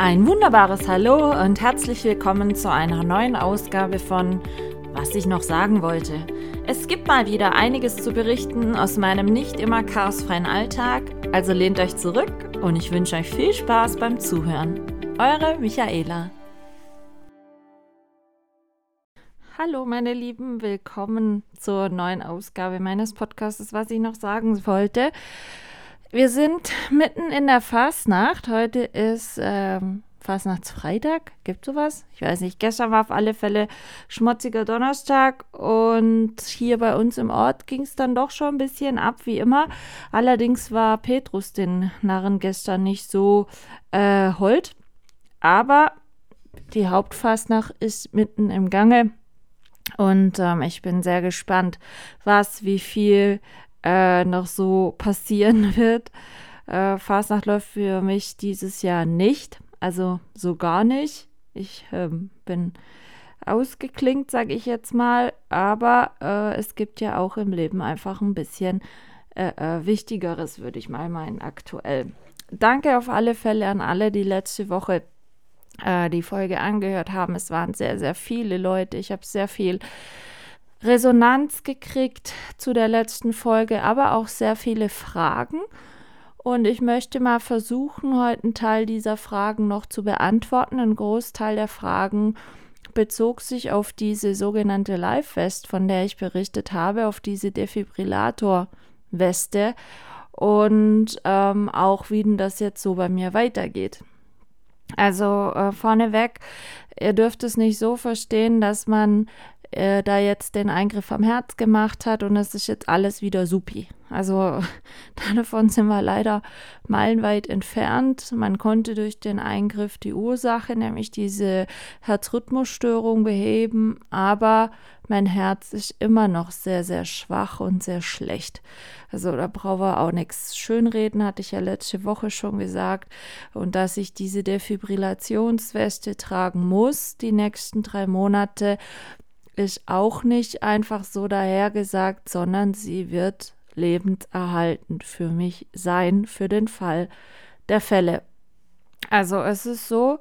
Ein wunderbares Hallo und herzlich willkommen zu einer neuen Ausgabe von Was ich noch sagen wollte. Es gibt mal wieder einiges zu berichten aus meinem nicht immer chaosfreien Alltag, also lehnt euch zurück und ich wünsche euch viel Spaß beim Zuhören. Eure Michaela. Hallo meine Lieben, willkommen zur neuen Ausgabe meines Podcasts, was ich noch sagen wollte. Wir sind mitten in der Fasnacht. Heute ist Fasnachtsfreitag. Gibt es sowas? Ich weiß nicht. Gestern war auf alle Fälle schmutziger Donnerstag und hier bei uns im Ort ging es dann doch schon ein bisschen ab, wie immer. Allerdings war Petrus den Narren gestern nicht so hold. Aber die Hauptfasnacht ist mitten im Gange und ich bin sehr gespannt, was, wie viel noch so passieren wird. Fasnacht läuft für mich dieses Jahr nicht, also so gar nicht. Ich bin ausgeklinkt, sage ich jetzt mal, aber es gibt ja auch im Leben einfach ein bisschen Wichtigeres, würde ich mal meinen, aktuell. Danke auf alle Fälle an alle, die letzte Woche die Folge angehört haben. Es waren sehr, sehr viele Leute. Ich habe sehr viel Resonanz gekriegt zu der letzten Folge, aber auch sehr viele Fragen. Und ich möchte mal versuchen, heute einen Teil dieser Fragen noch zu beantworten. Ein Großteil der Fragen bezog sich auf diese sogenannte Lifevest, von der ich berichtet habe, auf diese Defibrillatorweste und auch, wie denn das jetzt so bei mir weitergeht. Also vorneweg, ihr dürft es nicht so verstehen, dass man da jetzt den Eingriff am Herz gemacht hat und es ist jetzt alles wieder supi. Also davon sind wir leider meilenweit entfernt. Man konnte durch den Eingriff die Ursache, nämlich diese Herzrhythmusstörung, beheben, aber mein Herz ist immer noch sehr, sehr schwach und sehr schlecht. Also da brauchen wir auch nichts schönreden, hatte ich ja letzte Woche schon gesagt. Und dass ich diese Defibrillationsweste tragen muss, die nächsten 3 Monate, ist auch nicht einfach so dahergesagt, sondern sie wird lebenserhaltend für mich sein, für den Fall der Fälle. Also es ist so,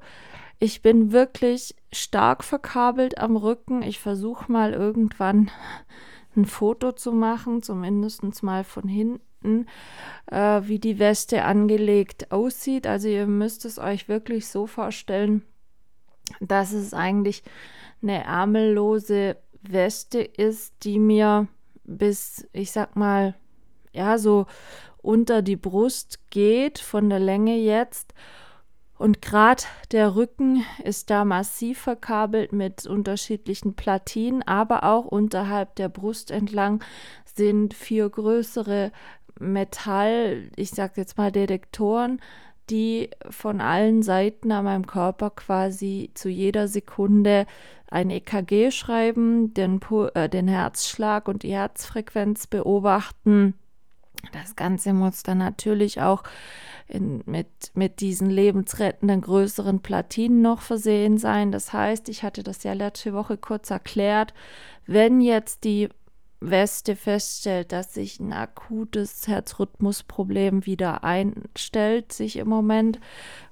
ich bin wirklich stark verkabelt am Rücken. Ich versuche mal irgendwann ein Foto zu machen, zumindest mal von hinten, wie die Weste angelegt aussieht. Also ihr müsst es euch wirklich so vorstellen, dass es eigentlich eine ärmellose Weste ist, die mir bis, ich sag mal, ja, so unter die Brust geht, von der Länge jetzt. Und gerade der Rücken ist da massiv verkabelt mit unterschiedlichen Platinen, aber auch unterhalb der Brust entlang sind 4 größere Metall, ich sag jetzt mal Detektoren, die von allen Seiten an meinem Körper quasi zu jeder Sekunde ein EKG schreiben, den Herzschlag und die Herzfrequenz beobachten. Das Ganze muss dann natürlich auch mit diesen lebensrettenden größeren Platinen noch versehen sein. Das heißt, ich hatte das ja letzte Woche kurz erklärt, wenn jetzt die Weste feststellt, dass sich ein akutes Herzrhythmusproblem wieder einstellt, sich im Moment,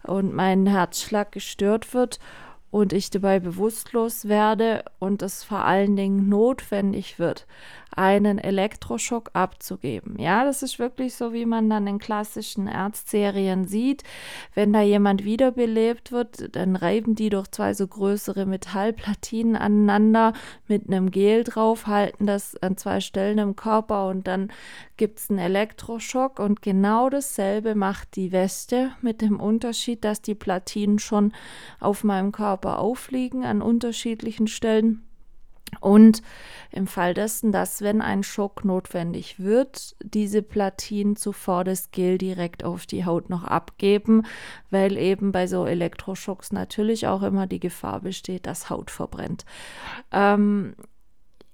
und mein Herzschlag gestört wird und ich dabei bewusstlos werde und es vor allen Dingen notwendig wird, einen Elektroschock abzugeben. Ja, das ist wirklich so, wie man dann in klassischen Ärztserien sieht. Wenn da jemand wiederbelebt wird, dann reiben die durch 2 so größere Metallplatinen aneinander mit einem Gel drauf, halten das an 2 Stellen im Körper und dann gibt es einen Elektroschock. Und genau dasselbe macht die Weste, mit dem Unterschied, dass die Platinen schon auf meinem Körper aufliegen an unterschiedlichen Stellen. Und im Fall dessen, dass, wenn ein Schock notwendig wird, diese Platinen zuvor das Gel direkt auf die Haut noch abgeben, weil eben bei so Elektroschocks natürlich auch immer die Gefahr besteht, dass Haut verbrennt.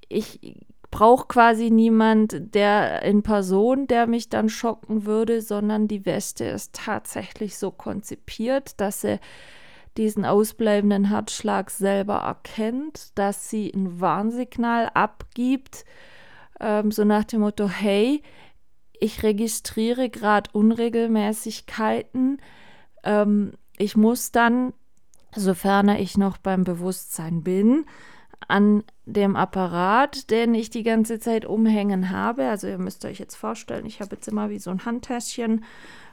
Ich brauche quasi niemand, der in Person, der mich dann schocken würde, sondern die Weste ist tatsächlich so konzipiert, dass sie diesen ausbleibenden Herzschlag selber erkennt, dass sie ein Warnsignal abgibt, so nach dem Motto, hey, ich registriere gerade Unregelmäßigkeiten, Ich muss dann, sofern ich noch beim Bewusstsein bin, an dem Apparat, den ich die ganze Zeit umhängen habe, also ihr müsst euch jetzt vorstellen, ich habe jetzt immer wie so ein Handtäschchen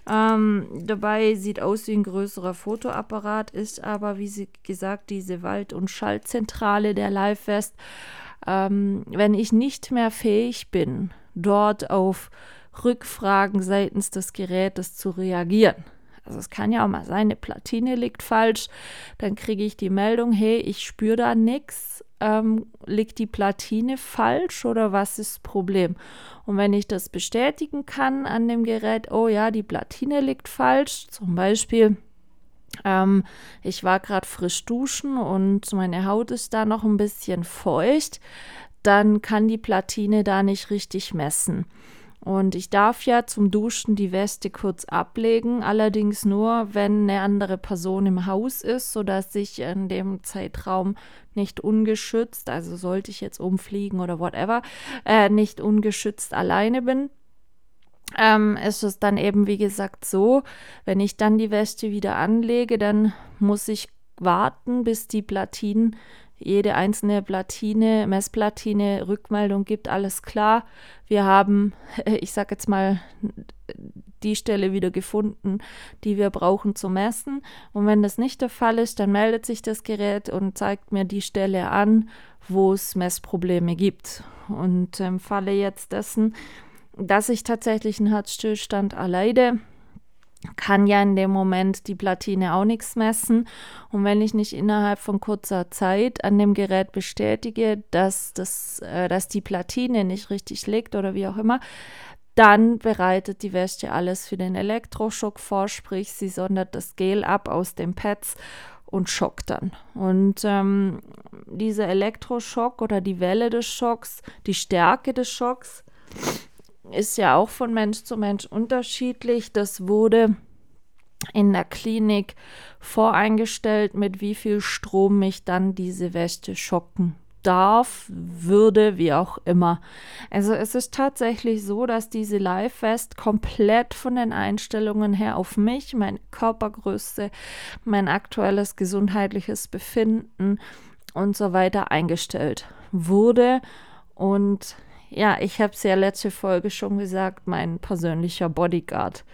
dabei, sieht aus wie ein größerer Fotoapparat, ist aber, wie sie gesagt, diese Wald- und Schaltzentrale der Lifevest. Wenn ich nicht mehr fähig bin, dort auf Rückfragen seitens des Gerätes zu reagieren. Also es kann ja auch mal sein, eine Platine liegt falsch, dann kriege ich die Meldung, hey, ich spüre da nichts, liegt die Platine falsch oder was ist das Problem? Und wenn ich das bestätigen kann an dem Gerät, oh ja, die Platine liegt falsch, zum Beispiel, ich war gerade frisch duschen und meine Haut ist da noch ein bisschen feucht, dann kann die Platine da nicht richtig messen. Und ich darf ja zum Duschen die Weste kurz ablegen, allerdings nur, wenn eine andere Person im Haus ist, sodass ich in dem Zeitraum nicht ungeschützt, also sollte ich jetzt umfliegen oder whatever, nicht ungeschützt alleine bin. Ist es dann eben, wie gesagt, so, wenn ich dann die Weste wieder anlege, dann muss ich warten, bis die Platinen, jede einzelne Platine, Messplatine, Rückmeldung gibt, alles klar. Wir haben, ich sage jetzt mal, die Stelle wieder gefunden, die wir brauchen zu messen. Und wenn das nicht der Fall ist, dann meldet sich das Gerät und zeigt mir die Stelle an, wo es Messprobleme gibt. Und im Falle jetzt dessen, dass ich tatsächlich einen Herzstillstand erleide, kann ja in dem Moment die Platine auch nichts messen. Und wenn ich nicht innerhalb von kurzer Zeit an dem Gerät bestätige, dass die Platine nicht richtig liegt oder wie auch immer, dann bereitet die Weste alles für den Elektroschock vor, sprich sie sondert das Gel ab aus den Pads und schockt dann. Und dieser Elektroschock oder die Welle des Schocks, die Stärke des Schocks, ist ja auch von Mensch zu Mensch unterschiedlich. Das wurde in der Klinik voreingestellt, mit wie viel Strom mich dann diese Weste schocken darf, würde, wie auch immer. Also es ist tatsächlich so, dass diese Lifevest komplett von den Einstellungen her auf mich, meine Körpergröße, mein aktuelles gesundheitliches Befinden und so weiter eingestellt wurde. Und ja, ich habe es ja letzte Folge schon gesagt, mein persönlicher Bodyguard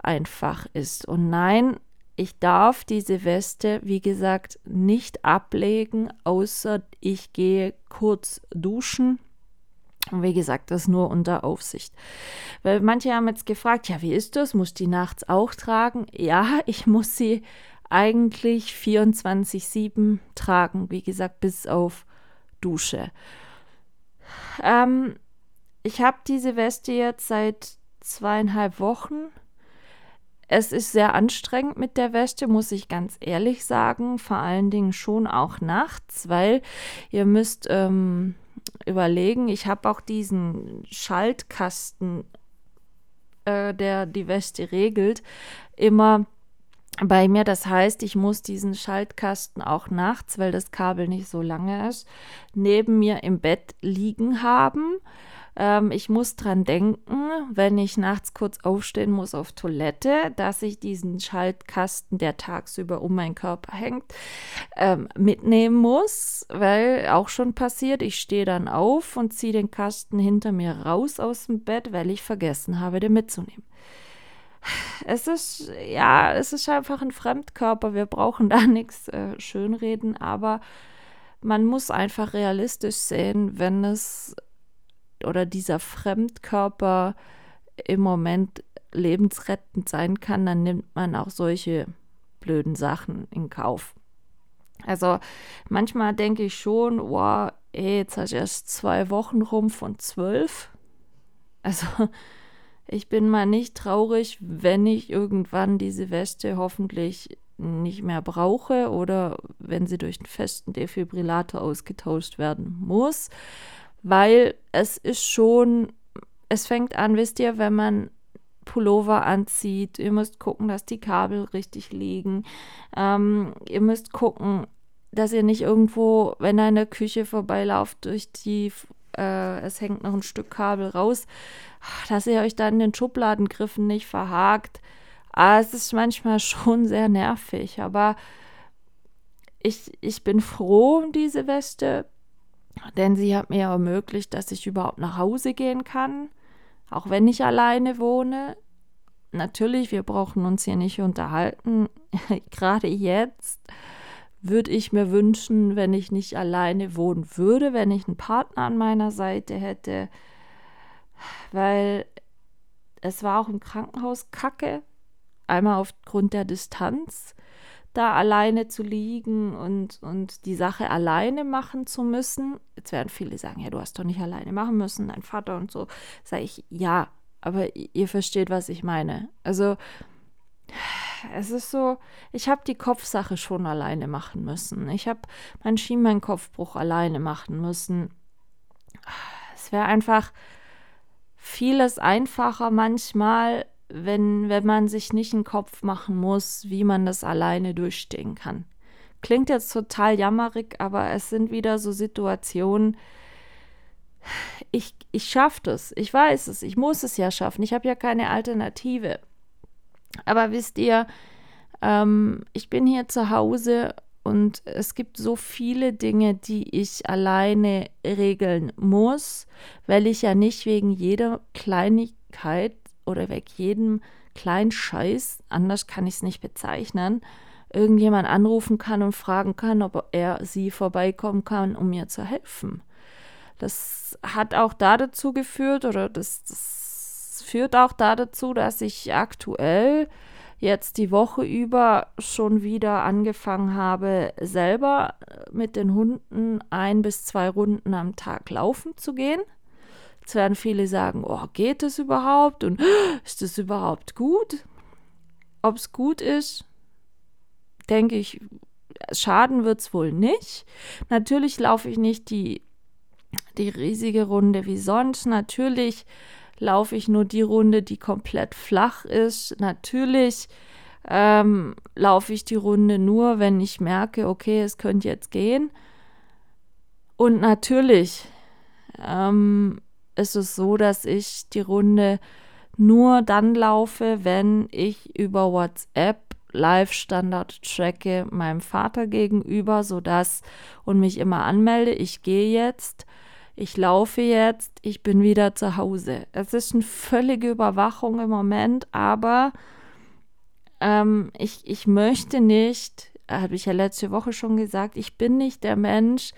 einfach ist. Und nein, ich darf diese Weste, wie gesagt, nicht ablegen, außer ich gehe kurz duschen. Und wie gesagt, das nur unter Aufsicht. Weil manche haben jetzt gefragt, ja, wie ist das? Muss ich die nachts auch tragen? Ja, ich muss sie eigentlich 24/7 tragen, wie gesagt, bis auf Dusche. Ich habe diese Weste jetzt seit 2,5 Wochen. Es ist sehr anstrengend mit der Weste, muss ich ganz ehrlich sagen, vor allen Dingen schon auch nachts, weil ihr müsst überlegen, ich habe auch diesen Schaltkasten, der die Weste regelt, immer bei mir, das heißt, ich muss diesen Schaltkasten auch nachts, weil das Kabel nicht so lange ist, neben mir im Bett liegen haben. Ich muss dran denken, wenn ich nachts kurz aufstehen muss auf Toilette, dass ich diesen Schaltkasten, der tagsüber um meinen Körper hängt, mitnehmen muss, weil auch schon passiert, ich stehe dann auf und ziehe den Kasten hinter mir raus aus dem Bett, weil ich vergessen habe, den mitzunehmen. Es ist einfach ein Fremdkörper, wir brauchen da nichts schönreden, aber man muss einfach realistisch sehen, wenn es oder dieser Fremdkörper im Moment lebensrettend sein kann, dann nimmt man auch solche blöden Sachen in Kauf. Also manchmal denke ich schon, wow, jetzt hast du erst 2 Wochen rum von 12. Also ich bin mal nicht traurig, wenn ich irgendwann diese Weste hoffentlich nicht mehr brauche oder wenn sie durch einen festen Defibrillator ausgetauscht werden muss, weil es fängt an, wisst ihr, wenn man Pullover anzieht, ihr müsst gucken, dass die Kabel richtig liegen, ihr müsst gucken, dass ihr nicht irgendwo, wenn ihr in der Küche vorbeilauft, es hängt noch ein Stück Kabel raus, dass ihr euch dann in den Schubladengriffen nicht verhakt. Aber es ist manchmal schon sehr nervig. Aber ich bin froh um diese Weste, denn sie hat mir ermöglicht, dass ich überhaupt nach Hause gehen kann, auch wenn ich alleine wohne. Natürlich, wir brauchen uns hier nicht unterhalten. Gerade jetzt würde ich mir wünschen, wenn ich nicht alleine wohnen würde, wenn ich einen Partner an meiner Seite hätte, weil es war auch im Krankenhaus kacke, einmal aufgrund der Distanz, da alleine zu liegen und die Sache alleine machen zu müssen. Jetzt werden viele sagen, ja, du hast doch nicht alleine machen müssen, dein Vater und so. Sage ich, ja, aber ihr versteht, was ich meine. Also es ist so, ich habe die Kopfsache schon alleine machen müssen. Ich habe meinen Schienbeinkopfbruch alleine machen müssen. Es wäre einfach vieles einfacher manchmal, wenn man sich nicht einen Kopf machen muss, wie man das alleine durchstehen kann. Klingt jetzt total jammerig, aber es sind wieder so Situationen, ich schaffe das, ich weiß es, ich muss es ja schaffen, ich habe ja keine Alternative. Aber wisst ihr, ich bin hier zu Hause und es gibt so viele Dinge, die ich alleine regeln muss, weil ich ja nicht wegen jeder Kleinigkeit oder wegen jedem kleinen Scheiß, anders kann ich es nicht bezeichnen, irgendjemand anrufen kann und fragen kann, ob sie vorbeikommen kann, um mir zu helfen. Das hat auch dazu geführt, oder das führt auch dazu, dass ich aktuell jetzt die Woche über schon wieder angefangen habe, selber mit den Hunden 1 bis 2 Runden am Tag laufen zu gehen. Jetzt werden viele sagen, oh, geht das überhaupt und ist das überhaupt gut? Ob es gut ist, denke ich, schaden wird es wohl nicht. Natürlich laufe ich nicht die riesige Runde wie sonst. Natürlich laufe ich nur die Runde, die komplett flach ist. Natürlich laufe ich die Runde nur, wenn ich merke, okay, es könnte jetzt gehen. Und natürlich ist es so, dass ich die Runde nur dann laufe, wenn ich über WhatsApp Live-Standard tracke meinem Vater gegenüber, sodass und mich immer anmelde, ich gehe jetzt, ich laufe jetzt, ich bin wieder zu Hause. Es ist eine völlige Überwachung im Moment, aber ich möchte nicht, habe ich ja letzte Woche schon gesagt, ich bin nicht der Mensch,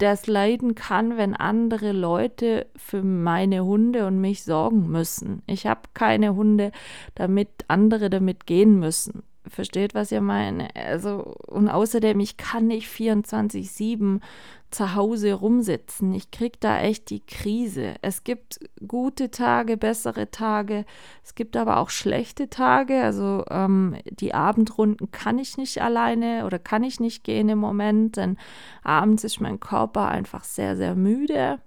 der es leiden kann, wenn andere Leute für meine Hunde und mich sorgen müssen. Ich habe keine Hunde, damit andere damit gehen müssen. Versteht, was ihr meine? Also, und außerdem, ich kann nicht 24/7 zu Hause rumsitzen. Ich kriege da echt die Krise. Es gibt gute Tage, bessere Tage. Es gibt aber auch schlechte Tage. Also die Abendrunden kann ich nicht alleine oder kann ich nicht gehen im Moment, denn abends ist mein Körper einfach sehr, sehr müde.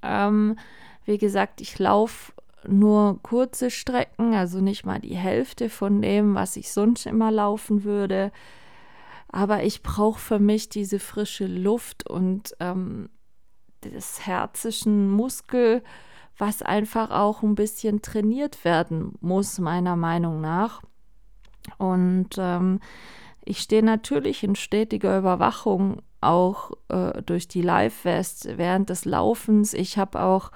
Wie gesagt, ich laufe nur kurze Strecken, also nicht mal die Hälfte von dem, was ich sonst immer laufen würde. Aber ich brauche für mich diese frische Luft und das herzischen Muskel, was einfach auch ein bisschen trainiert werden muss, meiner Meinung nach. Und ich stehe natürlich in stetiger Überwachung, auch durch die Lifevest während des Laufens. Ich habe auch,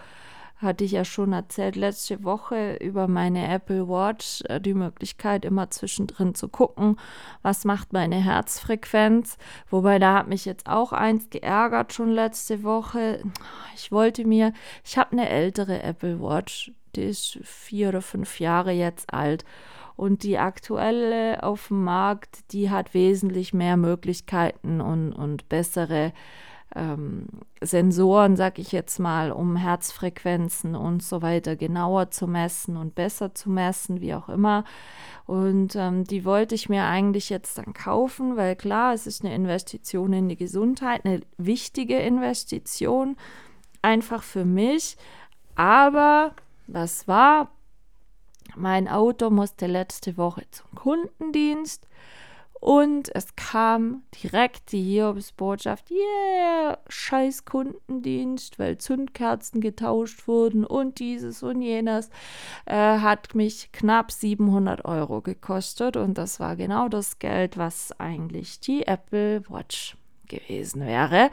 hatte ich ja schon erzählt, letzte Woche über meine Apple Watch die Möglichkeit, immer zwischendrin zu gucken, was macht meine Herzfrequenz. Wobei, da hat mich jetzt auch eins geärgert schon letzte Woche. Ich habe eine ältere Apple Watch, die ist 4 oder 5 Jahre jetzt alt. Und die aktuelle auf dem Markt, die hat wesentlich mehr Möglichkeiten und bessere Sensoren, sag ich jetzt mal, um Herzfrequenzen und so weiter genauer zu messen und besser zu messen, wie auch immer. Und die wollte ich mir eigentlich jetzt dann kaufen, weil klar, es ist eine Investition in die Gesundheit, eine wichtige Investition, einfach für mich. Aber was war? Mein Auto musste letzte Woche zum Kundendienst. Und es kam direkt die Hiobsbotschaft, yeah, scheiß Kundendienst, weil Zündkerzen getauscht wurden und dieses und jenes, hat mich knapp 700 Euro gekostet. Und das war genau das Geld, was eigentlich die Apple Watch gewesen wäre.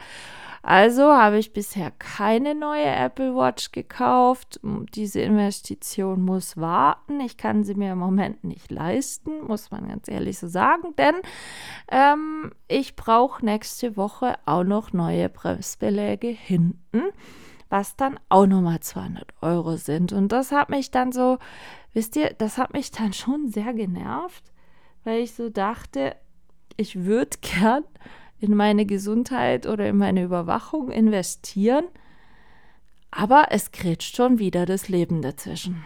Also habe ich bisher keine neue Apple Watch gekauft. Diese Investition muss warten. Ich kann sie mir im Moment nicht leisten, muss man ganz ehrlich so sagen, denn ich brauche nächste Woche auch noch neue Bremsbeläge hinten, was dann auch nochmal 200 Euro sind. Und das hat mich dann so, wisst ihr, das hat mich dann schon sehr genervt, weil ich so dachte, ich würde gern in meine Gesundheit oder in meine Überwachung investieren, aber es kretscht schon wieder das Leben dazwischen.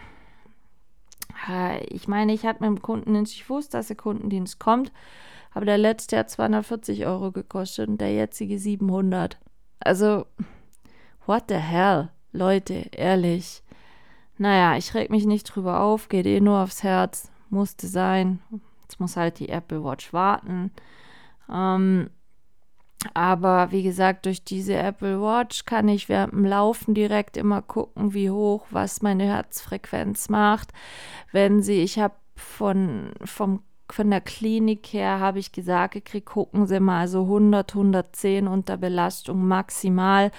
Ich meine, ich hatte mit dem Kundendienst, ich wusste, dass der Kundendienst kommt, aber der letzte hat 240 Euro gekostet und der jetzige 700. Also, what the hell, Leute, ehrlich. Naja, ich reg mich nicht drüber auf, geht eh nur aufs Herz, musste sein. Jetzt muss halt die Apple Watch warten. Aber wie gesagt, durch diese Apple Watch kann ich während dem Laufen direkt immer gucken, wie hoch, was meine Herzfrequenz macht. Wenn sie, ich habe von der Klinik her, habe ich gesagt, gucken Sie mal so 100, 110 unter Belastung maximal.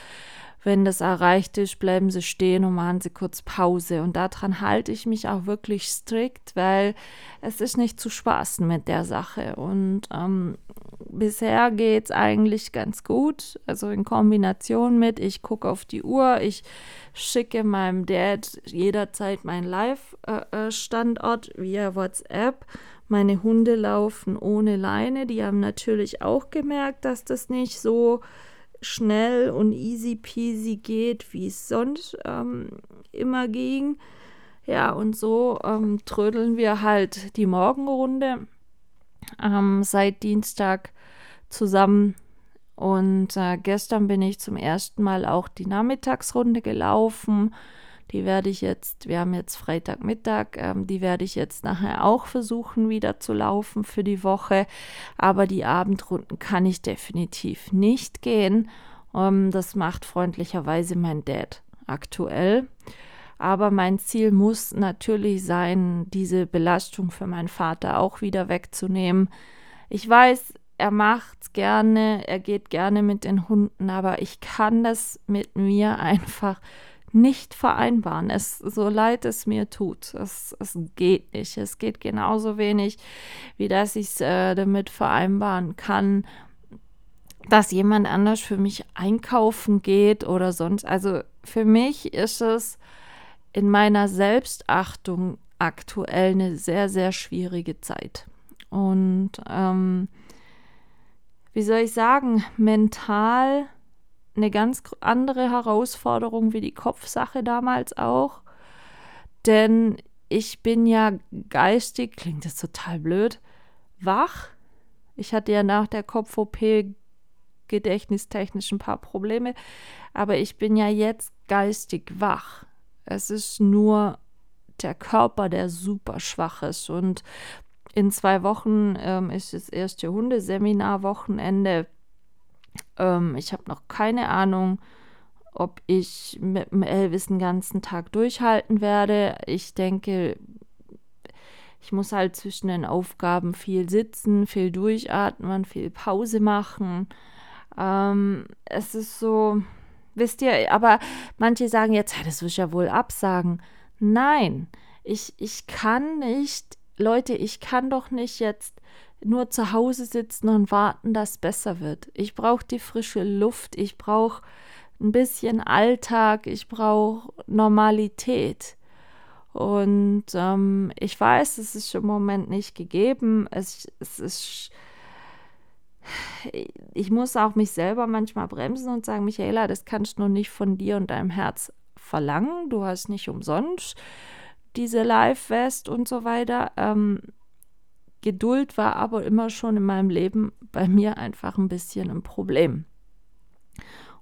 Wenn das erreicht ist, bleiben Sie stehen und machen Sie kurz Pause. Und daran halte ich mich auch wirklich strikt, weil es ist nicht zu spaßen mit der Sache. Und bisher geht es eigentlich ganz gut. Also in Kombination mit, ich gucke auf die Uhr, ich schicke meinem Dad jederzeit meinen Live-Standort via WhatsApp. Meine Hunde laufen ohne Leine. Die haben natürlich auch gemerkt, dass das nicht so schnell und easy peasy geht, wie es sonst immer ging. Ja, und so trödeln wir halt die Morgenrunde seit Dienstag zusammen. Und gestern bin ich zum ersten Mal auch die Nachmittagsrunde gelaufen. Die werde ich jetzt, wir haben jetzt Freitagmittag, die werde ich jetzt nachher auch versuchen, wieder zu laufen für die Woche. Aber die Abendrunden kann ich definitiv nicht gehen. Das macht freundlicherweise mein Dad aktuell. Aber mein Ziel muss natürlich sein, diese Belastung für meinen Vater auch wieder wegzunehmen. Ich weiß, er macht's gerne, er geht gerne mit den Hunden, aber ich kann das mit mir einfach nicht vereinbaren. Es, so leid es mir tut, es geht nicht. Es geht genauso wenig, wie dass ich es damit vereinbaren kann, dass jemand anders für mich einkaufen geht oder sonst. Also für mich ist es in meiner Selbstachtung aktuell eine sehr, sehr schwierige Zeit. Und wie soll ich sagen, mental eine ganz andere Herausforderung wie die Kopfsache damals auch, denn ich bin ja geistig, klingt das total blöd, wach. Ich hatte ja nach der Kopf-OP gedächtnistechnisch ein paar Probleme, aber ich bin ja jetzt geistig wach. Es ist nur der Körper, der super schwach ist, und in 2 Wochen ist das erste Hundeseminarwochenende. Ich habe noch keine Ahnung, ob ich mit dem Elvis den ganzen Tag durchhalten werde. Ich denke, ich muss halt zwischen den Aufgaben viel sitzen, viel durchatmen, viel Pause machen. Es ist so, wisst ihr, aber manche sagen jetzt, das wirst du ja wohl absagen. Nein, ich kann nicht, Leute, ich kann doch nicht jetzt nur zu Hause sitzen und warten, dass es besser wird. Ich brauche die frische Luft, ich brauche ein bisschen Alltag, ich brauche Normalität. Und ich weiß, es ist im Moment nicht gegeben. Es ist, ich muss auch mich selber manchmal bremsen und sagen, Michaela, das kannst du nur nicht von dir und deinem Herz verlangen. Du hast nicht umsonst diese Lifevest und so weiter. Geduld war aber immer schon in meinem Leben bei mir einfach ein bisschen ein Problem.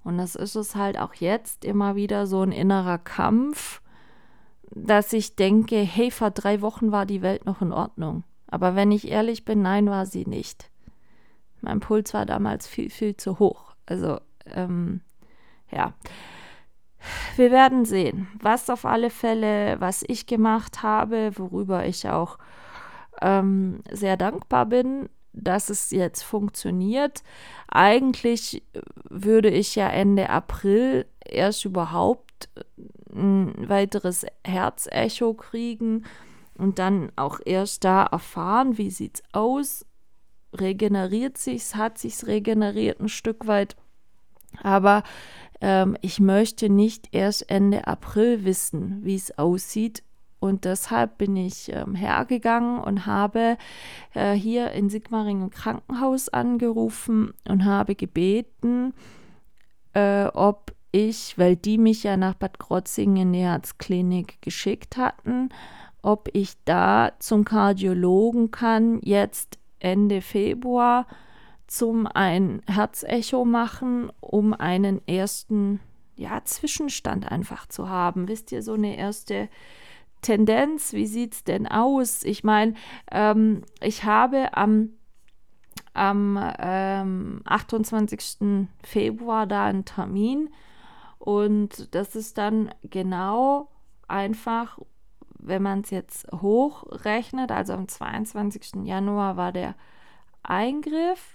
Und das ist es halt auch jetzt immer wieder so ein innerer Kampf, dass ich denke, hey, vor 3 Wochen war die Welt noch in Ordnung. Aber wenn ich ehrlich bin, nein, war sie nicht. Mein Puls war damals viel, viel zu hoch. Also, ja. Wir werden sehen, was auf alle Fälle, was ich gemacht habe, worüber ich auch sehr dankbar bin, dass es jetzt funktioniert. Eigentlich würde ich ja Ende April erst überhaupt ein weiteres Herzecho kriegen und dann auch erst da erfahren, wie sieht's aus, regeneriert sich's, hat sich's regeneriert ein Stück weit, aber ich möchte nicht erst Ende April wissen, wie es aussieht. Und deshalb bin ich hergegangen und habe hier in Sigmaringen Krankenhaus angerufen und habe gebeten, ob ich, weil die mich ja nach Bad Krozingen in die Herzklinik geschickt hatten, ob ich da zum Kardiologen kann, jetzt Ende Februar, zum ein Herzecho machen, um einen ersten Zwischenstand einfach zu haben. Wisst ihr, so eine erste Tendenz, wie sieht es denn aus? Ich meine, ich habe am 28. Februar da einen Termin und das ist dann genau einfach, wenn man es jetzt hochrechnet, also am 22. Januar war der Eingriff,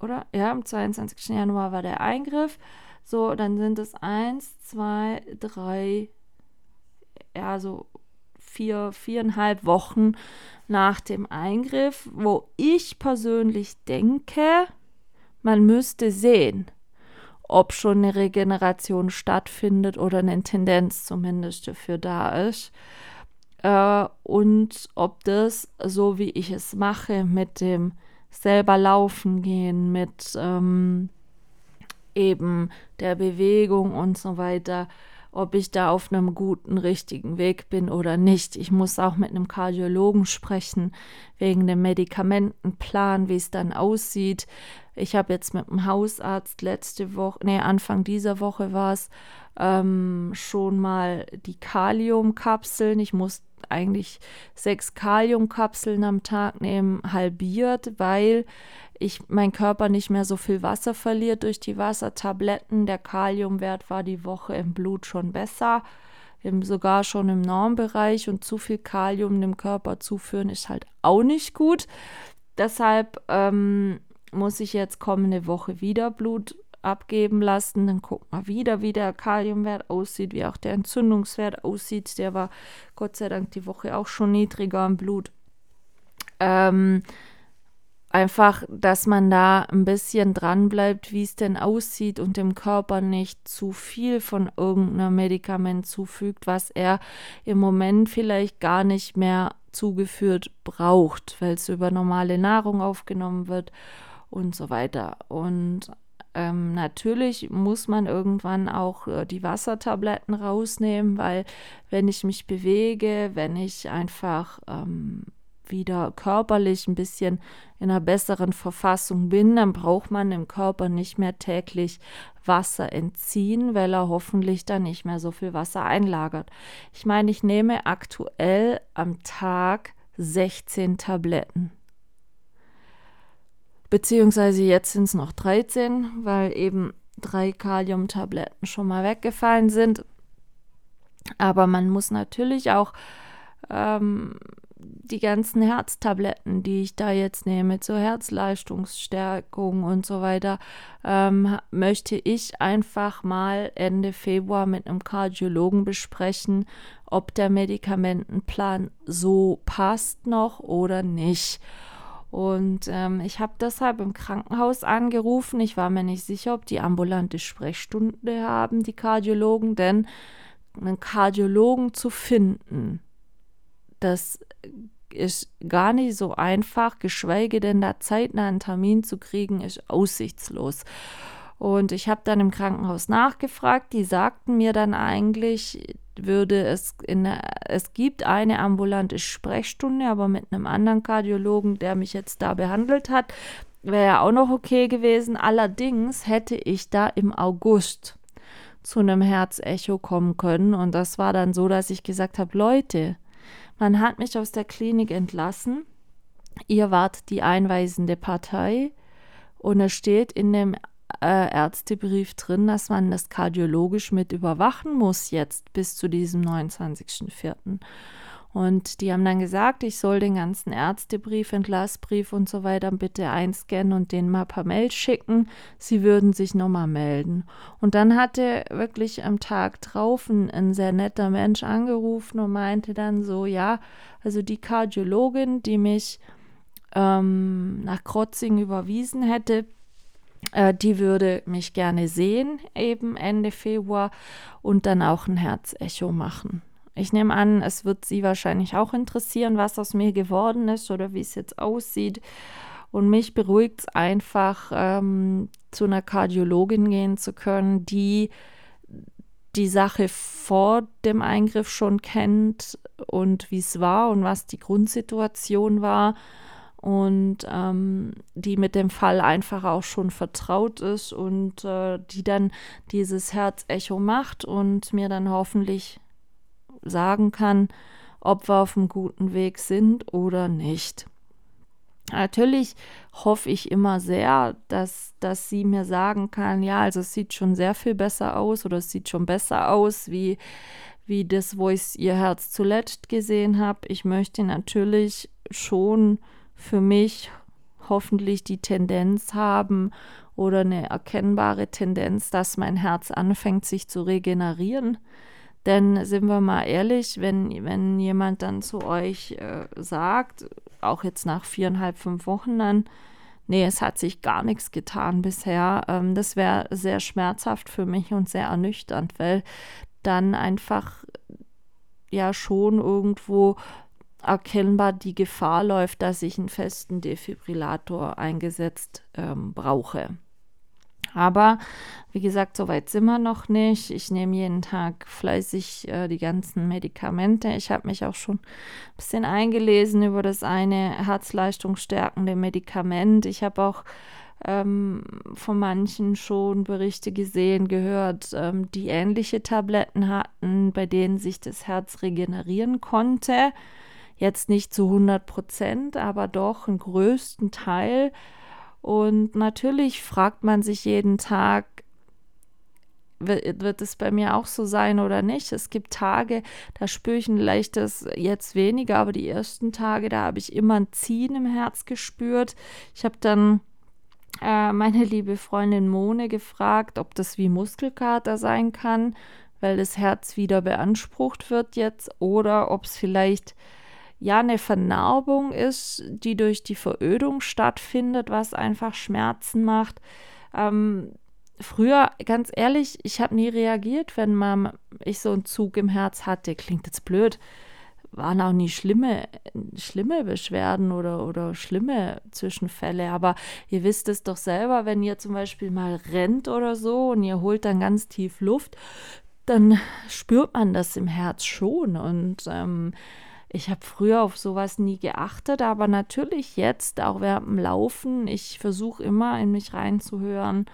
oder? Ja, am 22. Januar war der Eingriff. So, dann sind es 1, 2, 3, ja, so 4,5 Wochen nach dem Eingriff, wo ich persönlich denke, man müsste sehen, ob schon eine Regeneration stattfindet oder eine Tendenz zumindest dafür da ist. Und ob das, so wie ich es mache, mit dem selber laufen gehen, mit eben der Bewegung und so weiter, ob ich da auf einem guten, richtigen Weg bin oder nicht. Ich muss auch mit einem Kardiologen sprechen, wegen dem Medikamentenplan, wie es dann aussieht. Ich habe jetzt mit dem Hausarzt Anfang dieser Woche war es, schon mal die Kaliumkapseln. Ich muss eigentlich 6 Kaliumkapseln am Tag nehmen, halbiert, weil mein Körper nicht mehr so viel Wasser verliert durch die Wassertabletten. Der Kaliumwert war die Woche im Blut schon besser, sogar schon im Normbereich, und zu viel Kalium dem Körper zuführen ist halt auch nicht gut. Deshalb muss ich jetzt kommende Woche wieder Blut abgeben lassen, dann gucken wir wieder, wie der Kaliumwert aussieht, wie auch der Entzündungswert aussieht. Der war Gott sei Dank die Woche auch schon niedriger im Blut. Einfach, dass man da ein bisschen dran bleibt, wie es denn aussieht und dem Körper nicht zu viel von irgendeinem Medikament zufügt, was er im Moment vielleicht gar nicht mehr zugeführt braucht, weil es über normale Nahrung aufgenommen wird und so weiter. Und natürlich muss man irgendwann auch die Wassertabletten rausnehmen, weil wenn ich mich bewege, wenn ich einfach wieder körperlich ein bisschen in einer besseren Verfassung bin, dann braucht man dem Körper nicht mehr täglich Wasser entziehen, weil er hoffentlich dann nicht mehr so viel Wasser einlagert. Ich meine, ich nehme aktuell am Tag 16 Tabletten. Beziehungsweise jetzt sind es noch 13, weil eben 3 Kaliumtabletten schon mal weggefallen sind. Aber man muss natürlich auch die ganzen Herztabletten, die ich da jetzt nehme, zur Herzleistungsstärkung und so weiter, möchte ich einfach mal Ende Februar mit einem Kardiologen besprechen, ob der Medikamentenplan so passt noch oder nicht. Und ich habe deshalb im Krankenhaus angerufen. Ich war mir nicht sicher, ob die ambulante Sprechstunde haben, die Kardiologen, denn einen Kardiologen zu finden, das ist gar nicht so einfach, geschweige denn da zeitnah einen Termin zu kriegen, ist aussichtslos. Und ich habe dann im Krankenhaus nachgefragt, die sagten mir dann eigentlich, es gibt eine ambulante Sprechstunde, aber mit einem anderen Kardiologen, der mich jetzt da behandelt hat, wäre ja auch noch okay gewesen. Allerdings hätte ich da im August zu einem Herzecho kommen können und das war dann so, dass ich gesagt habe, Leute, man hat mich aus der Klinik entlassen, ihr wart die einweisende Partei und es steht in dem Ärztebrief drin, dass man das kardiologisch mit überwachen muss jetzt bis zu diesem 29.04. Und die haben dann gesagt, ich soll den ganzen Ärztebrief, Entlassbrief und so weiter bitte einscannen und denen mal per Mail schicken. Sie würden sich nochmal melden. Und dann hatte wirklich am Tag drauf ein sehr netter Mensch angerufen und meinte dann so, ja, also die Kardiologin, die mich nach Krozingen überwiesen hätte, die würde mich gerne sehen, eben Ende Februar, und dann auch ein Herzecho machen. Ich nehme an, es wird sie wahrscheinlich auch interessieren, was aus mir geworden ist oder wie es jetzt aussieht. Und mich beruhigt es einfach, zu einer Kardiologin gehen zu können, die die Sache vor dem Eingriff schon kennt und wie es war und was die Grundsituation war. Und die mit dem Fall einfach auch schon vertraut ist und die dann dieses Herzecho macht und mir dann hoffentlich sagen kann, ob wir auf einem guten Weg sind oder nicht. Natürlich hoffe ich immer sehr, dass sie mir sagen kann, ja, also es sieht schon sehr viel besser aus oder es sieht schon besser aus, wie das, wo ich ihr Herz zuletzt gesehen habe. Ich möchte natürlich schon für mich hoffentlich die Tendenz haben oder eine erkennbare Tendenz, dass mein Herz anfängt, sich zu regenerieren. Denn sind wir mal ehrlich, wenn jemand dann zu euch sagt, auch jetzt nach 4,5, 5 Wochen dann, nee, es hat sich gar nichts getan bisher, das wäre sehr schmerzhaft für mich und sehr ernüchternd, weil dann einfach ja schon irgendwo erkennbar die Gefahr läuft, dass ich einen festen Defibrillator eingesetzt brauche. Aber wie gesagt, so weit sind wir noch nicht. Ich nehme jeden Tag fleißig die ganzen Medikamente. Ich habe mich auch schon ein bisschen eingelesen über das eine herzleistungsstärkende Medikament. Ich habe auch von manchen schon Berichte gesehen, gehört, die ähnliche Tabletten hatten, bei denen sich das Herz regenerieren konnte. Jetzt nicht zu 100%, aber doch einen größten Teil. Und natürlich fragt man sich jeden Tag, wird es bei mir auch so sein oder nicht? Es gibt Tage, da spüre ich ein leichtes, jetzt weniger, aber die ersten Tage, da habe ich immer ein Ziehen im Herz gespürt. Ich habe dann meine liebe Freundin Mone gefragt, ob das wie Muskelkater sein kann, weil das Herz wieder beansprucht wird jetzt, oder ob es vielleicht ja eine Vernarbung ist, die durch die Verödung stattfindet, was einfach Schmerzen macht. Früher, ganz ehrlich, ich habe nie reagiert, wenn ich so einen Zug im Herz hatte. Klingt jetzt blöd. Waren auch nie schlimme Beschwerden oder schlimme Zwischenfälle. Aber ihr wisst es doch selber, wenn ihr zum Beispiel mal rennt oder so und ihr holt dann ganz tief Luft, dann spürt man das im Herz schon. Und ich habe früher auf sowas nie geachtet, aber natürlich jetzt, auch während dem Laufen, ich versuche immer in mich reinzuhören,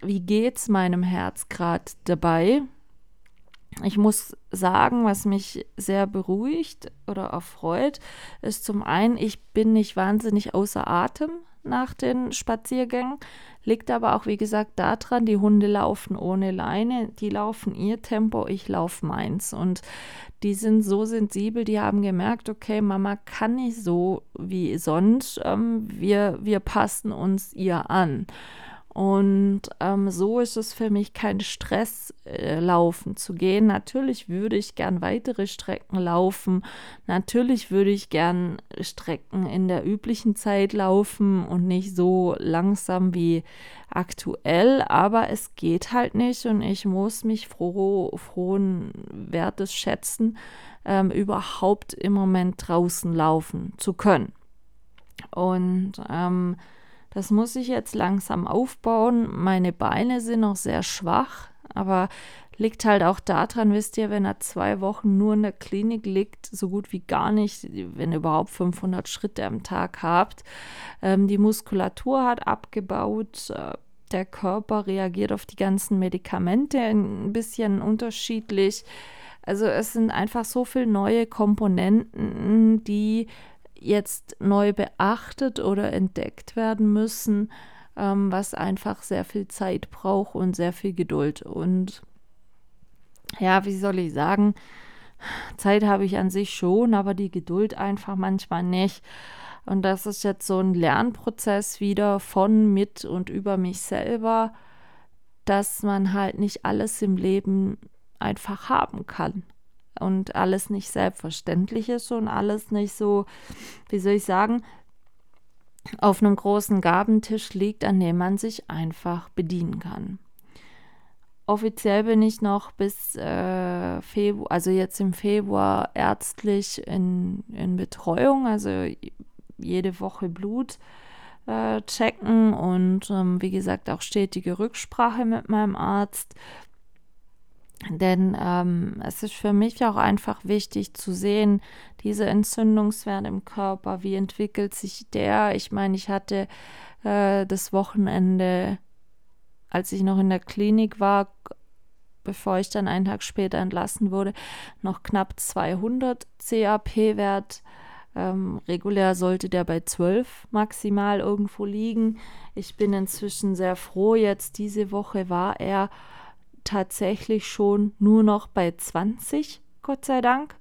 wie geht's meinem Herz gerade dabei? Ich muss sagen, was mich sehr beruhigt oder erfreut, ist zum einen, ich bin nicht wahnsinnig außer Atem nach den Spaziergängen, liegt aber auch, wie gesagt, daran, die Hunde laufen ohne Leine, die laufen ihr Tempo, ich laufe meins, und die sind so sensibel, die haben gemerkt, okay, Mama kann nicht so wie sonst, wir passen uns ihr an. Und so ist es für mich kein Stress, laufen zu gehen. Natürlich würde ich gern weitere Strecken laufen. Natürlich würde ich gern Strecken in der üblichen Zeit laufen und nicht so langsam wie aktuell. Aber es geht halt nicht und ich muss mich frohen Wertes schätzen, überhaupt im Moment draußen laufen zu können. Und das muss ich jetzt langsam aufbauen. Meine Beine sind noch sehr schwach, aber liegt halt auch daran, wisst ihr, wenn er 2 Wochen nur in der Klinik liegt, so gut wie gar nicht, wenn ihr überhaupt 500 Schritte am Tag habt. Die Muskulatur hat abgebaut, der Körper reagiert auf die ganzen Medikamente ein bisschen unterschiedlich. Also es sind einfach so viele neue Komponenten, die jetzt neu beachtet oder entdeckt werden müssen, was einfach sehr viel Zeit braucht und sehr viel Geduld. Und ja, wie soll ich sagen, Zeit habe ich an sich schon, aber die Geduld einfach manchmal nicht. Und das ist jetzt so ein Lernprozess wieder von, mit und über mich selber, dass man halt nicht alles im Leben einfach haben kann. Und alles nicht selbstverständlich ist und alles nicht so, wie soll ich sagen, auf einem großen Gabentisch liegt, an dem man sich einfach bedienen kann. Offiziell bin ich noch bis Februar, also jetzt im Februar, ärztlich in Betreuung, also jede Woche Blut checken und wie gesagt auch stetige Rücksprache mit meinem Arzt. Denn es ist für mich auch einfach wichtig zu sehen, diese Entzündungswert im Körper, wie entwickelt sich der? Ich meine, ich hatte das Wochenende, als ich noch in der Klinik war, bevor ich dann einen Tag später entlassen wurde, noch knapp 200 CAP-Wert. Regulär sollte der bei 12 maximal irgendwo liegen. Ich bin inzwischen sehr froh, jetzt diese Woche war er tatsächlich schon nur noch bei 20, Gott sei Dank.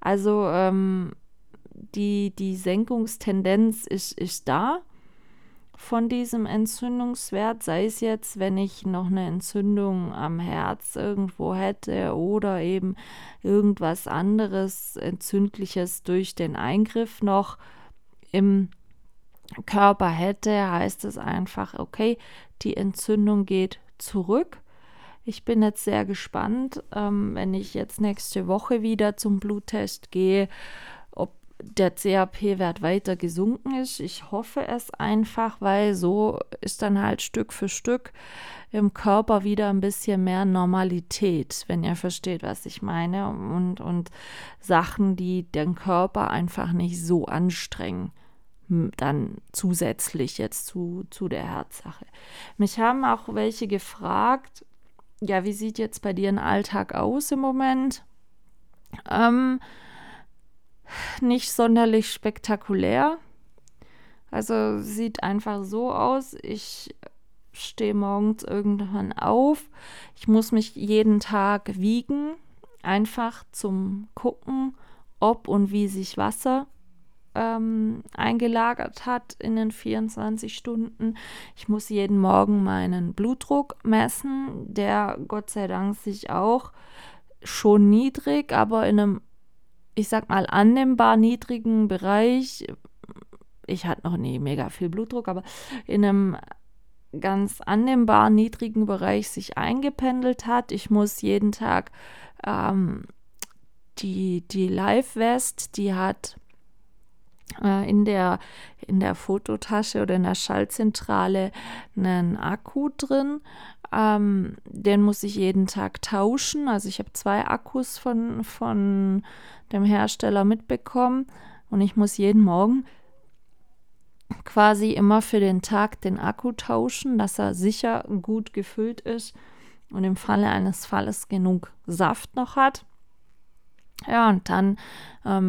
Also die Senkungstendenz ist da von diesem Entzündungswert, sei es jetzt, wenn ich noch eine Entzündung am Herz irgendwo hätte oder eben irgendwas anderes Entzündliches durch den Eingriff noch im Körper hätte, heißt es einfach, okay, die Entzündung geht zurück. Ich bin jetzt sehr gespannt, wenn ich jetzt nächste Woche wieder zum Bluttest gehe, ob der CAP-Wert weiter gesunken ist. Ich hoffe es einfach, weil so ist dann halt Stück für Stück im Körper wieder ein bisschen mehr Normalität, wenn ihr versteht, was ich meine. Und Sachen, die den Körper einfach nicht so anstrengen, dann zusätzlich jetzt zu der Herzsache. Mich haben auch welche gefragt, ja, wie sieht jetzt bei dir ein Alltag aus im Moment? Nicht sonderlich spektakulär. Also sieht einfach so aus, ich stehe morgens irgendwann auf. Ich muss mich jeden Tag wiegen, einfach zum Gucken, ob und wie sich Wasser eingelagert hat in den 24 Stunden. Ich muss jeden Morgen meinen Blutdruck messen, der Gott sei Dank sich auch schon niedrig, aber in einem, ich sag mal, annehmbar niedrigen Bereich, ich hatte noch nie mega viel Blutdruck, aber in einem ganz annehmbar niedrigen Bereich sich eingependelt hat. Ich muss jeden Tag die Lifevest, die hat in der Fototasche oder in der Schaltzentrale einen Akku drin. Den muss ich jeden Tag tauschen. Also ich habe 2 Akkus von dem Hersteller mitbekommen und ich muss jeden Morgen quasi immer für den Tag den Akku tauschen, dass er sicher gut gefüllt ist und im Falle eines Falles genug Saft noch hat. Ja, und dann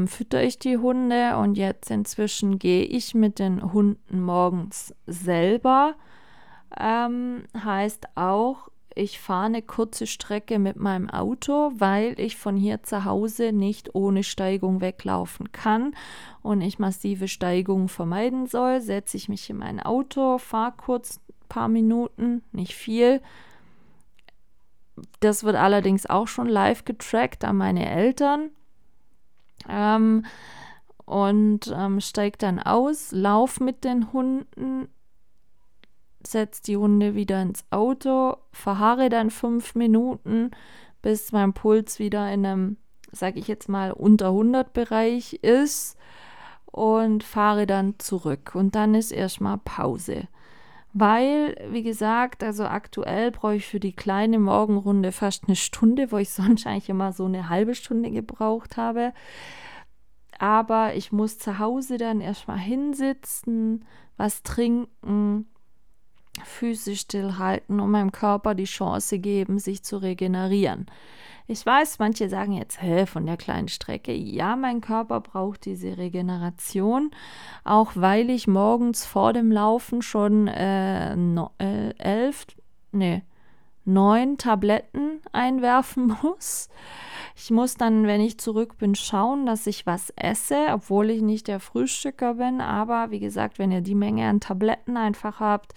fütter ich die Hunde und jetzt inzwischen gehe ich mit den Hunden morgens selber. Heißt auch, ich fahre eine kurze Strecke mit meinem Auto, weil ich von hier zu Hause nicht ohne Steigung weglaufen kann und ich massive Steigungen vermeiden soll. Setze ich mich in mein Auto, fahre kurz ein paar Minuten, nicht viel. Das wird allerdings auch schon live getrackt an meine Eltern und steige dann aus, laufe mit den Hunden, setze die Hunde wieder ins Auto, verharre dann 5 Minuten, bis mein Puls wieder in einem, sage ich jetzt mal, unter 100 Bereich ist und fahre dann zurück und dann ist erstmal Pause. Weil, wie gesagt, also aktuell brauche ich für die kleine Morgenrunde fast eine Stunde, wo ich sonst eigentlich immer so eine halbe Stunde gebraucht habe. Aber ich muss zu Hause dann erstmal hinsitzen, was trinken, Füße stillhalten und meinem Körper die Chance geben, sich zu regenerieren. Ich weiß, manche sagen jetzt, von der kleinen Strecke. Ja, mein Körper braucht diese Regeneration, auch weil ich morgens vor dem Laufen schon 9 Tabletten einwerfen muss. Ich muss dann, wenn ich zurück bin, schauen, dass ich was esse, obwohl ich nicht der Frühstücker bin. Aber wie gesagt, wenn ihr die Menge an Tabletten einfach habt,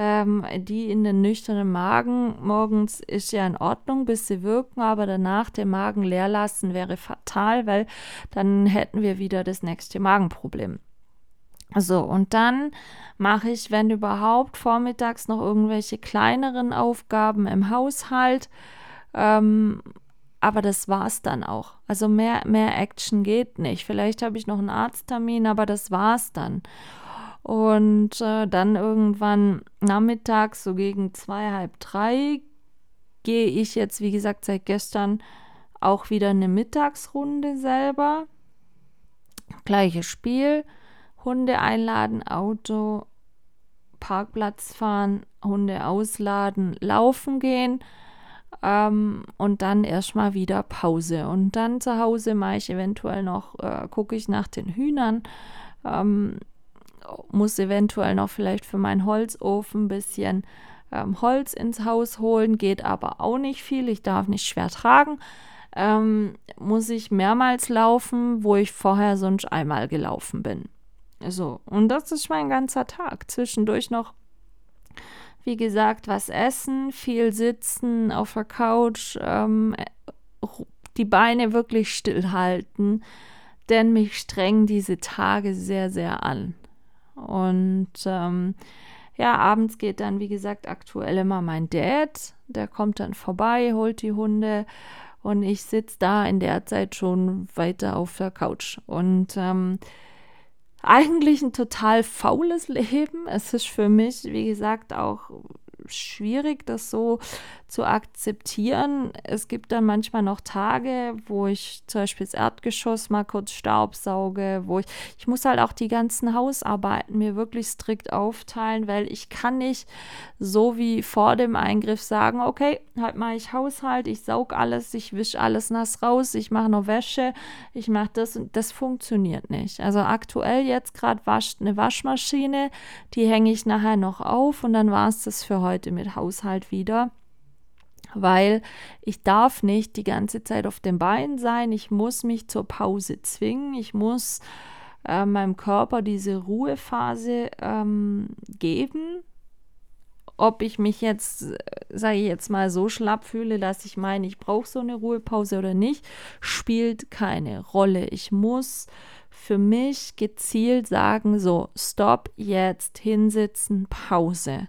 die in den nüchternen Magen morgens ist ja in Ordnung, bis sie wirken, aber danach den Magen leer lassen wäre fatal, weil dann hätten wir wieder das nächste Magenproblem. So, und dann mache ich, wenn überhaupt, vormittags noch irgendwelche kleineren Aufgaben im Haushalt. Aber das war's dann auch. Also mehr Action geht nicht. Vielleicht habe ich noch einen Arzttermin, aber das war's dann. Und dann irgendwann nachmittags, so gegen 2, halb 3, gehe ich jetzt, wie gesagt, seit gestern auch wieder eine Mittagsrunde selber. Gleiches Spiel. Hunde einladen, Auto, Parkplatz fahren, Hunde ausladen, laufen gehen und dann erstmal wieder Pause. Und dann zu Hause mache ich eventuell noch, gucke ich nach den Hühnern, muss eventuell noch vielleicht für meinen Holzofen ein bisschen Holz ins Haus holen, geht aber auch nicht viel, ich darf nicht schwer tragen. Muss ich mehrmals laufen, wo ich vorher sonst einmal gelaufen bin. So, und das ist mein ganzer Tag. Zwischendurch noch, wie gesagt, was essen, viel sitzen auf der Couch, die Beine wirklich stillhalten, denn mich strengen diese Tage sehr, sehr an. Und abends geht dann, wie gesagt, aktuell immer mein Dad. Der kommt dann vorbei, holt die Hunde und ich sitze da in der Zeit schon weiter auf der Couch. Und eigentlich ein total faules Leben. Es ist für mich, wie gesagt, auch schwierig, das so zu akzeptieren. Es gibt dann manchmal noch Tage, wo ich zum Beispiel das Erdgeschoss mal kurz staubsauge, wo ich muss halt auch die ganzen Hausarbeiten mir wirklich strikt aufteilen, weil ich kann nicht so wie vor dem Eingriff sagen, okay, halt mache ich Haushalt, ich saug alles, ich wische alles nass raus, ich mache noch Wäsche, ich mache das und das funktioniert nicht. Also aktuell jetzt gerade wascht eine Waschmaschine, die hänge ich nachher noch auf und dann war es das für heute mit Haushalt wieder, weil ich darf nicht die ganze Zeit auf den Beinen sein, ich muss mich zur Pause zwingen, ich muss meinem Körper diese Ruhephase geben. Ob ich mich jetzt, sage ich jetzt mal, so schlapp fühle, dass ich meine, ich brauche so eine Ruhepause oder nicht, spielt keine Rolle. Ich muss für mich gezielt sagen, so, stopp, jetzt, hinsitzen, Pause.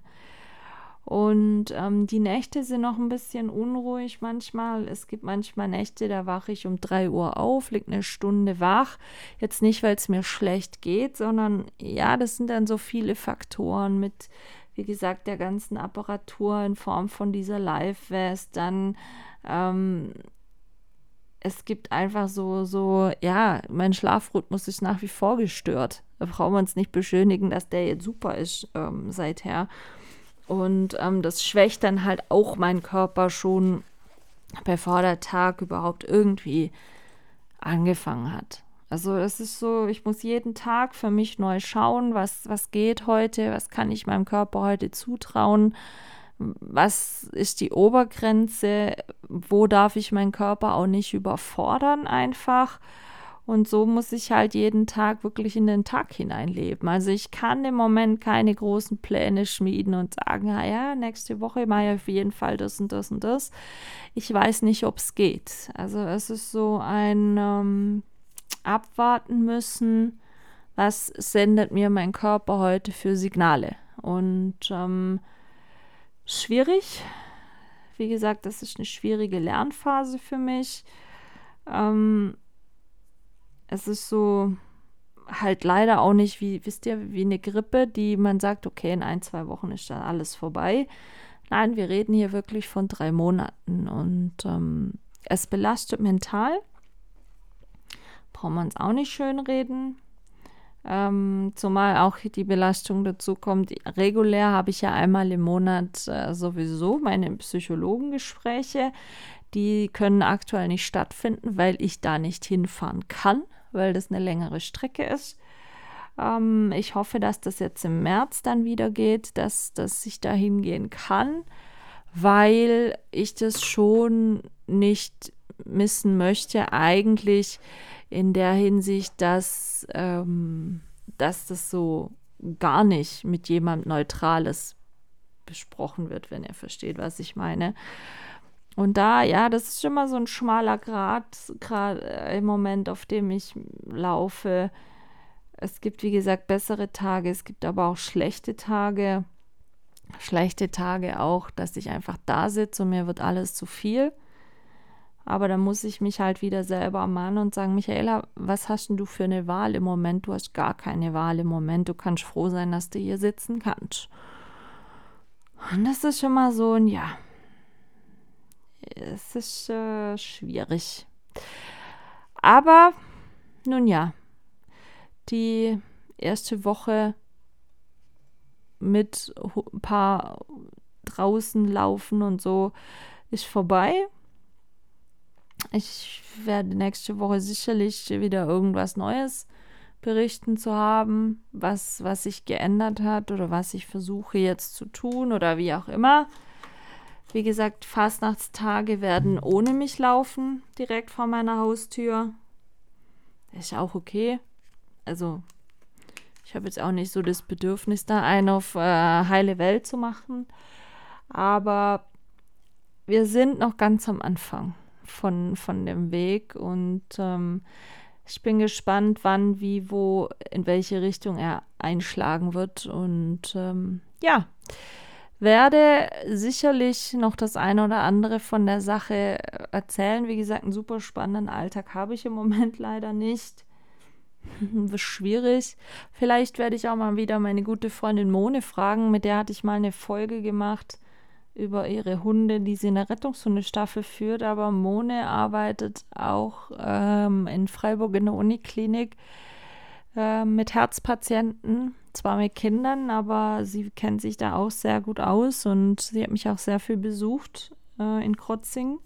Und die Nächte sind noch ein bisschen unruhig manchmal. Es gibt manchmal Nächte, da wache ich um 3 Uhr auf, liege eine Stunde wach. Jetzt nicht, weil es mir schlecht geht, sondern ja, das sind dann so viele Faktoren mit, wie gesagt, der ganzen Apparatur in Form von dieser Lifevest. Dann, es gibt einfach so, mein Schlafrhythmus ist nach wie vor gestört. Da brauchen wir uns nicht beschönigen, dass der jetzt super ist seither. Und das schwächt dann halt auch meinen Körper schon, bevor der Tag überhaupt irgendwie angefangen hat. Also es ist so, ich muss jeden Tag für mich neu schauen, was geht heute, was kann ich meinem Körper heute zutrauen, was ist die Obergrenze, wo darf ich meinen Körper auch nicht überfordern einfach. Und so muss ich halt jeden Tag wirklich in den Tag hineinleben. Also ich kann im Moment keine großen Pläne schmieden und sagen, naja, nächste Woche mache ich auf jeden Fall das und das und das. Ich weiß nicht, ob es geht. Also es ist so ein Abwarten müssen, was sendet mir mein Körper heute für Signale. Und schwierig. Wie gesagt, das ist eine schwierige Lernphase für mich. Es ist so halt leider auch nicht, wie eine Grippe, die man sagt, okay, in 1, 2 Wochen ist dann alles vorbei. Nein, wir reden hier wirklich von 3 Monaten und es belastet mental. Braucht man es auch nicht schönreden. Zumal auch die Belastung dazu kommt. Regulär habe ich ja einmal im Monat sowieso meine Psychologengespräche. Die können aktuell nicht stattfinden, weil ich da nicht hinfahren kann, weil das eine längere Strecke ist. Ich hoffe, dass das jetzt im März dann wieder geht, dass ich da hingehen kann, weil ich das schon nicht missen möchte, eigentlich in der Hinsicht, dass das so gar nicht mit jemand Neutrales besprochen wird, wenn ihr versteht, was ich meine. Und da, ja, das ist immer so ein schmaler Grat, gerade im Moment, auf dem ich laufe. Es gibt, wie gesagt, bessere Tage, es gibt aber auch schlechte Tage. Schlechte Tage auch, dass ich einfach da sitze und mir wird alles zu viel. Aber da muss ich mich halt wieder selber ermahnen und sagen, Michaela, was hast denn du für eine Wahl im Moment? Du hast gar keine Wahl im Moment. Du kannst froh sein, dass du hier sitzen kannst. Und das ist schon mal so ein, ja, es ist schwierig. Aber, nun ja, die erste Woche mit ein paar draußen laufen und so ist vorbei. Ich werde nächste Woche sicherlich wieder irgendwas Neues berichten zu haben, was sich geändert hat oder was ich versuche jetzt zu tun oder wie auch immer. Wie gesagt, Fastnachtstage werden ohne mich laufen, direkt vor meiner Haustür. Ist auch okay. Also ich habe jetzt auch nicht so das Bedürfnis, da einen auf heile Welt zu machen. Aber wir sind noch ganz am Anfang von dem Weg und ich bin gespannt, wann, wie, wo, in welche Richtung er einschlagen wird und ja, werde sicherlich noch das eine oder andere von der Sache erzählen. Wie gesagt, einen super spannenden Alltag habe ich im Moment leider nicht. Schwierig. Vielleicht werde ich auch mal wieder meine gute Freundin Mone fragen, mit der hatte ich mal eine Folge gemacht über ihre Hunde, die sie in der Rettungshundestaffel führt, aber Mone arbeitet auch in Freiburg in der Uniklinik mit Herzpatienten, zwar mit Kindern, aber sie kennt sich da auch sehr gut aus und sie hat mich auch sehr viel besucht in Krozingen.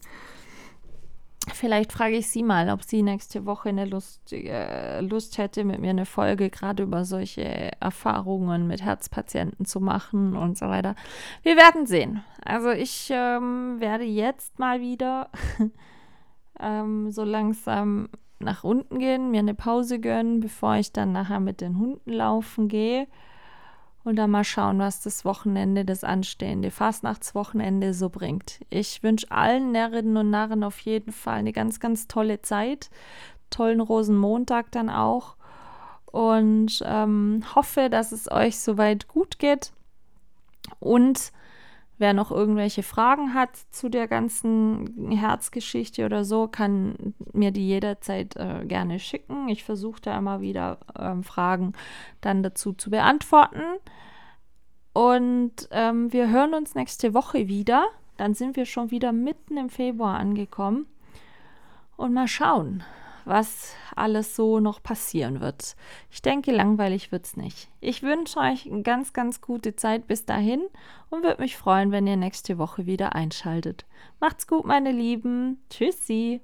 Vielleicht frage ich sie mal, ob sie nächste Woche eine Lust hätte, mit mir eine Folge gerade über solche Erfahrungen mit Herzpatienten zu machen und so weiter. Wir werden sehen. Also ich werde jetzt mal wieder so langsam nach unten gehen, mir eine Pause gönnen, bevor ich dann nachher mit den Hunden laufen gehe. Und dann mal schauen, was das Wochenende, das anstehende Fastnachtswochenende so bringt. Ich wünsche allen Närrinnen und Narren auf jeden Fall eine ganz, ganz tolle Zeit. Tollen Rosenmontag dann auch. Und hoffe, dass es euch soweit gut geht. Und wer noch irgendwelche Fragen hat zu der ganzen Herzgeschichte oder so, kann mir die jederzeit gerne schicken. Ich versuche da immer wieder Fragen dann dazu zu beantworten. Und wir hören uns nächste Woche wieder. Dann sind wir schon wieder mitten im Februar angekommen. Und mal schauen, was alles so noch passieren wird. Ich denke, langweilig wird es nicht. Ich wünsche euch eine ganz, ganz gute Zeit bis dahin und würde mich freuen, wenn ihr nächste Woche wieder einschaltet. Macht's gut, meine Lieben. Tschüssi.